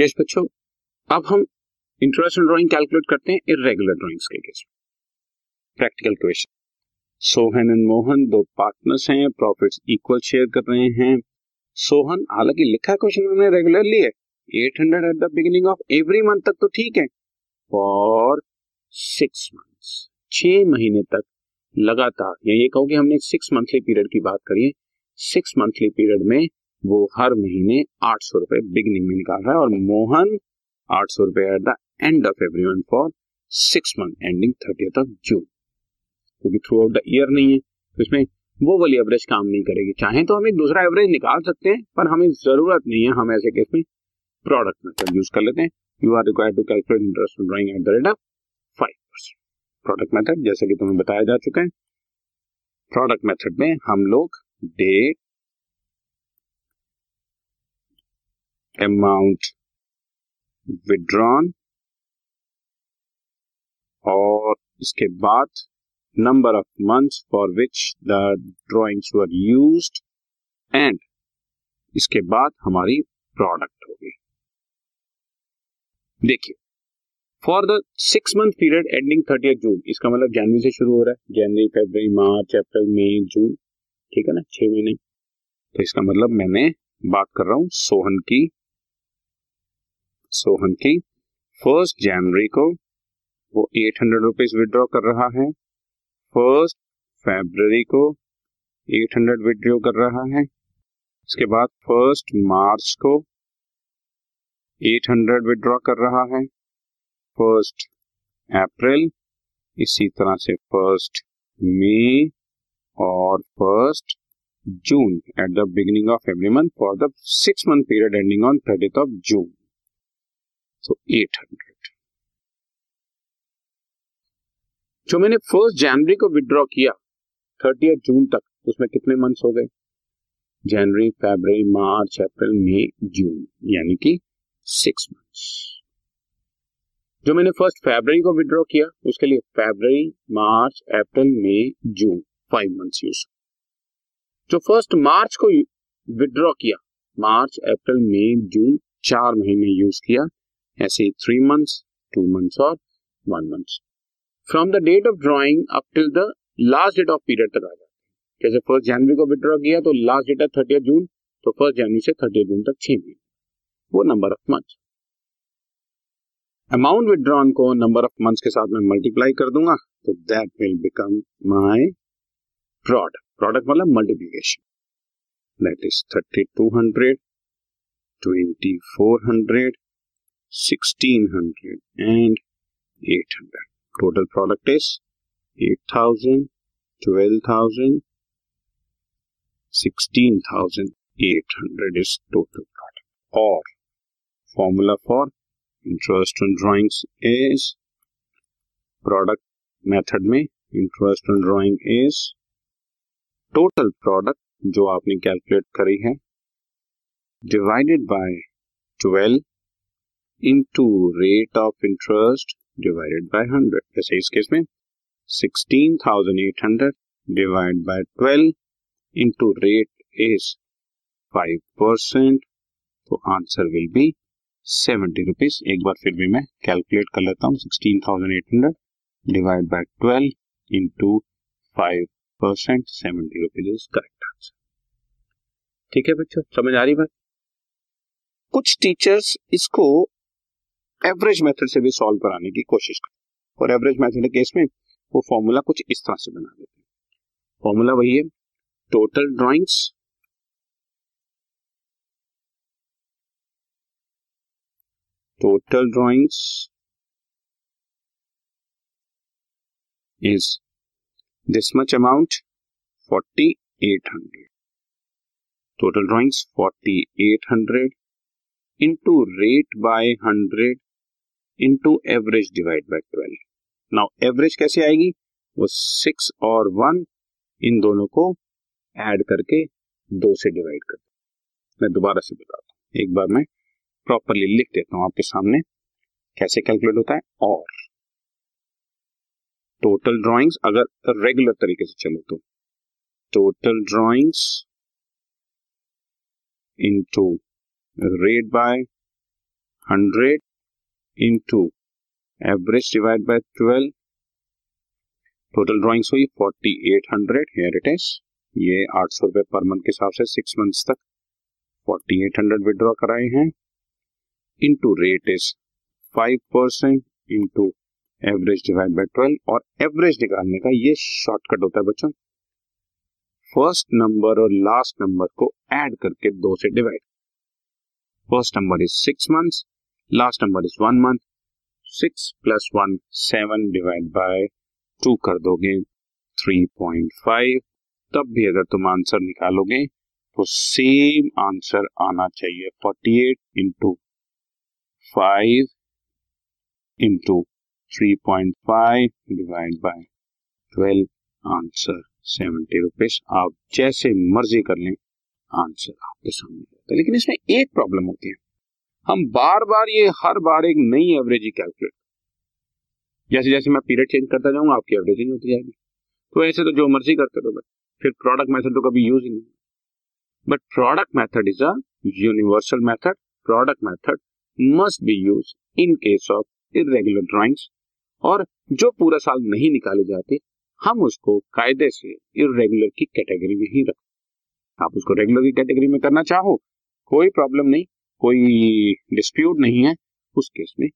Yes बच्चों, अब हम इंटरेस्ट ड्राइंग कैलकुलेट करते हैं इर्रेगुलर ड्राइंग्स के case. Practical question, Sohan and Mohan दो पार्टनर्स हैं, प्रॉफिट्स इक्वल शेयर कर रहे हैं। सोहन, हालांकि लिखा क्वेश्चन हमने रेगुलरली है 800 at the beginning of every month तक तो ठीक है, फॉर 6 months 6 महीने तक लगातार, या ये कहो कि हमने 6 मंथली पीरियड की बात करी है, 6 मंथली पीरियड में वो हर महीने 800 रुपए बिगिनिंग में निकाल रहा है और मोहन 800 रुपए at the end of every month for 6 month ending 30th of June, क्योंकि थ्रू आउट द ईयर नहीं है तो इसमें वो वाली एवरेज काम नहीं करेगी। चाहे तो हम एक दूसरा एवरेज निकाल सकते हैं पर हमें जरूरत नहीं है, हम ऐसे केस में प्रोडक्ट मेथड यूज कर लेते हैं। You are required to calculate interest on drawing at the rate of 5%। Product method, जैसे कि तुम्हें बताया जा चुका है, प्रोडक्ट मेथड में हम लोग डेट, अमाउंट विड्रॉन और इसके बाद number of months for which the drawings were used and इसके बाद हमारी प्रोडक्ट होगी। देखिए, for the 6 month period ending 30th June, इसका मतलब जनवरी से शुरू हो रहा है, जनवरी, फरवरी, मार्च, अप्रैल, मई, जून, ठीक है ना, 6 महीने। तो इसका मतलब मैंने बात कर रहा हूं सोहन की 1st जनवरी को वो 800 रुपीज विड्रॉ कर रहा है, 1st फरवरी को 800 विड्रॉ कर रहा है, इसके बाद 1st मार्च को 800 विड्रॉ कर रहा है, 1st अप्रैल, इसी तरह से 1st मई और 1st जून at the beginning of every month for the 6 month period ending on 30th of June। So 800 जो मैंने 1st जनवरी को विड्रॉ किया 30th June तक, उसमें कितने मंथ्स हो गए? जनवरी, फरवरी, मार्च, अप्रैल, मई, जून, यानी कि 6 मंथ्स। जो मैंने 1st फरवरी को विड्रॉ किया उसके लिए फरवरी, मार्च, अप्रैल, मई, जून, 5 मंथ्स यूज। जो 1st मार्च को विड्रॉ किया, मार्च, अप्रैल, मई, जून, 4 महीने यूज किया, ऐसे 3 मंथ्स, 2 मंथ्स और 1 month. From the date of drawing up till the last date of period तक आ जाता है। जैसे 1st जनवरी को विड्रॉ किया तो लास्ट डेट है 30th June, तो 1st जनवरी से 30th June तक 6 महीने, वो number of months. Amount withdrawn को नंबर ऑफ मंथ्स के साथ मैं मल्टीप्लाई कर दूंगा तो that will become my product. Product मतलब multiplication, that is 3200, 2400, 1600 and 800। Total product is 8000, 12000, 16800 is total product. और formula for interest on drawings is product method में interest on drawing is total product जो आपने calculate करी है divided by 12 into rate of interest divided by 100। जैसे इस case में 16,800 divided by 12 into rate is 5%, तो आंसर विल बी 70 रुपीज। एक बार फिर भी मैं कैलकुलेट कर लेता हूँ, 16,800 divide by 12 into 5%, 70 rupees is correct answer. ठीक है बच्चों, समझ आ रही बात? कुछ टीचर्स इसको एवरेज मेथड से भी सॉल्व कराने की कोशिश करते हैं और एवरेज मेथड के केस में वो फॉर्मूला कुछ इस तरह से बना देते हैं। फॉर्मूला वही है, total drawings is this much amount, 4800, total drawings 4800 into rate by 100 into average divide by 12। now average कैसे आएगी? वो 6 और 1 इन दोनों को ऐड करके 2 से डिवाइड कर दो। मैं दोबारा से बताता हूँ, एक बार मैं प्रॉपरली लिख देता हूं आपके सामने कैसे कैलकुलेट होता है। और टोटल ड्राइंग्स अगर रेगुलर तरीके से चलो तो total drawings into rate by 100 into average divided by 12, total drawings हुई 4800, हेयर इट इज। ये 800 रुपए पर मंथ के हिसाब से 6 मंथ्स तक 4800 विड्रॉ कराए हैं। Into rate is 5% into average divide by 12 और एवरेज निकालने का ये शॉर्टकट होता है बच्चों, फर्स्ट नंबर और लास्ट नंबर को ऐड करके 2 से divide. First number is 6 months, last number is 1 month, 6 + 1 7 divide by 2 कर दोगे 3.5, तब भी अगर तुम आंसर निकालोगे तो सेम आंसर आना चाहिए 48 into 5 into 3.5 divide by 12, answer 70 rupees. आप जैसे मर्जी कर लें, आंसर आपके सामने आता है। लेकिन इसमें एक प्रॉब्लम होती है, हम बार बार ये हर बार एक नई एवरेज ही कैलकुलेट, जैसे जैसे मैं पीरियड चेंज करता जाऊंगा आपकी एवरेजिंग होती जाएगी, तो ऐसे तो जो मर्जी करते रहो। फिर प्रोडक्ट मेथड तो कभी यूज ही नहीं, but product method is a universal method. Product method must be use in case of irregular drawings, और जो पूरा साल नहीं निकाले जाते हम उसको कायदे से इरेगुलर की कैटेगरी में ही रखें। आप उसको रेगुलर की कैटेगरी में करना चाहो कोई प्रॉब्लम नहीं, कोई डिस्प्यूट नहीं है, उस केस में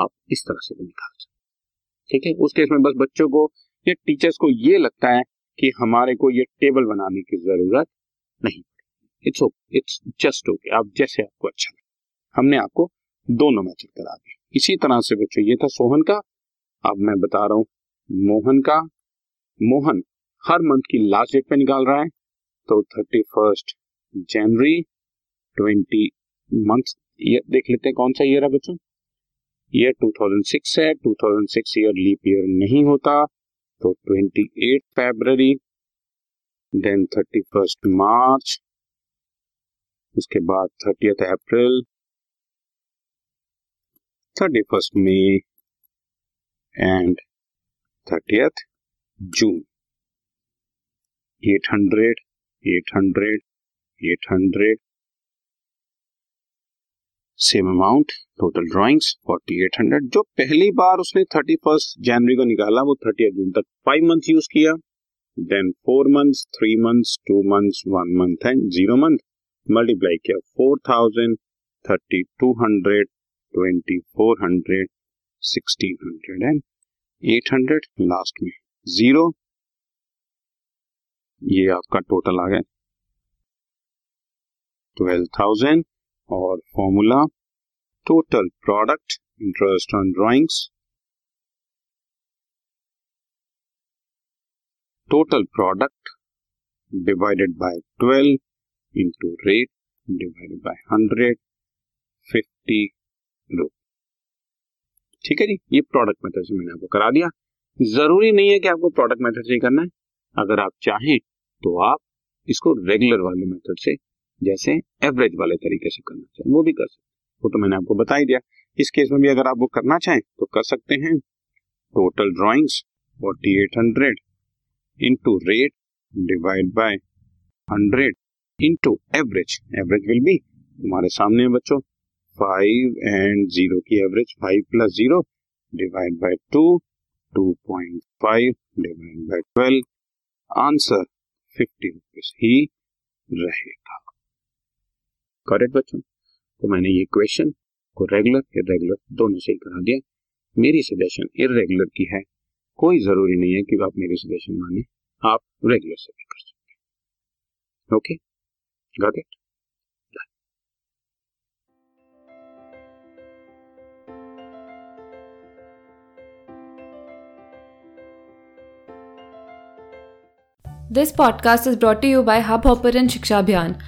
आप इस तरह से भी निकाल सकते, ठीक है। उस केस में बस बच्चों को या टीचर्स को ये लगता है कि हमारे को ये टेबल बनाने की जरूरत नहीं, it's okay, it's just okay, आप जैसे आपको अच्छा लगे। हमने आपको दोनों मैथड करा दिए। इसी तरह से बच्चों ये था सोहन का, अब मैं बता रहा हूँ मोहन का। मोहन हर मंथ की लास्ट डेट पे निकाल रहा है, तो 31 जनवरी 20 मंथ देख लेते हैं कौन सा ईयर है बच्चों। ईयर 2006 है, 2006 ईयर लीप ईयर नहीं होता, तो 28 फरवरी, देन 31 मार्च, उसके बाद 30 April, 31 May and 30 June. 800 800 800, same amount, total drawings 4800। जो पहली बार उसने 31 जनवरी को निकाला वो 30 जून तक 5 मंथ यूज किया, then 4 month, 3 month, 2 month, 1 month and 0 month, multiply किया 4000, 3200, 2400, 1600 एंड 800, लास्ट में 0, ये आपका टोटल आ गया 12000। और formula total product interest on drawings, total product divided by 12 into rate divided by 100, 50 रुपए, ठीक है जी। ये प्रोडक्ट मेथड से मैंने आपको करा दिया। जरूरी नहीं है कि आपको प्रोडक्ट मेथड से ही करना है, अगर आप चाहें तो आप इसको रेगुलर वाले मेथड से जैसे एवरेज वाले तरीके से करना चाहिए वो भी कर सकते, वो तो मैंने आपको बता ही दिया। इस केस में भी अगर आप वो करना चाहें तो कर सकते हैं। Total drawings 4800 into rate divide by 100 into average, average will be तुम्हारे सामने बच्चों 5 एंड 0 की average, 5 + 0 divide by 2 2.5 divide by 12, answer 50 rupees ही रहेगा, करेक्ट बच्चों। तो मैंने ये क्वेश्चन को रेगुलर इरेगुलर दोनों से ही करा दिया। मेरी सजेशन इरेगुलर की है, कोई जरूरी नहीं है कि आप मेरी सजेशन माने, आप रेगुलर से भी कर सकते, okay, got it. This podcast is brought to you by hub hopper and Shiksha अभियान।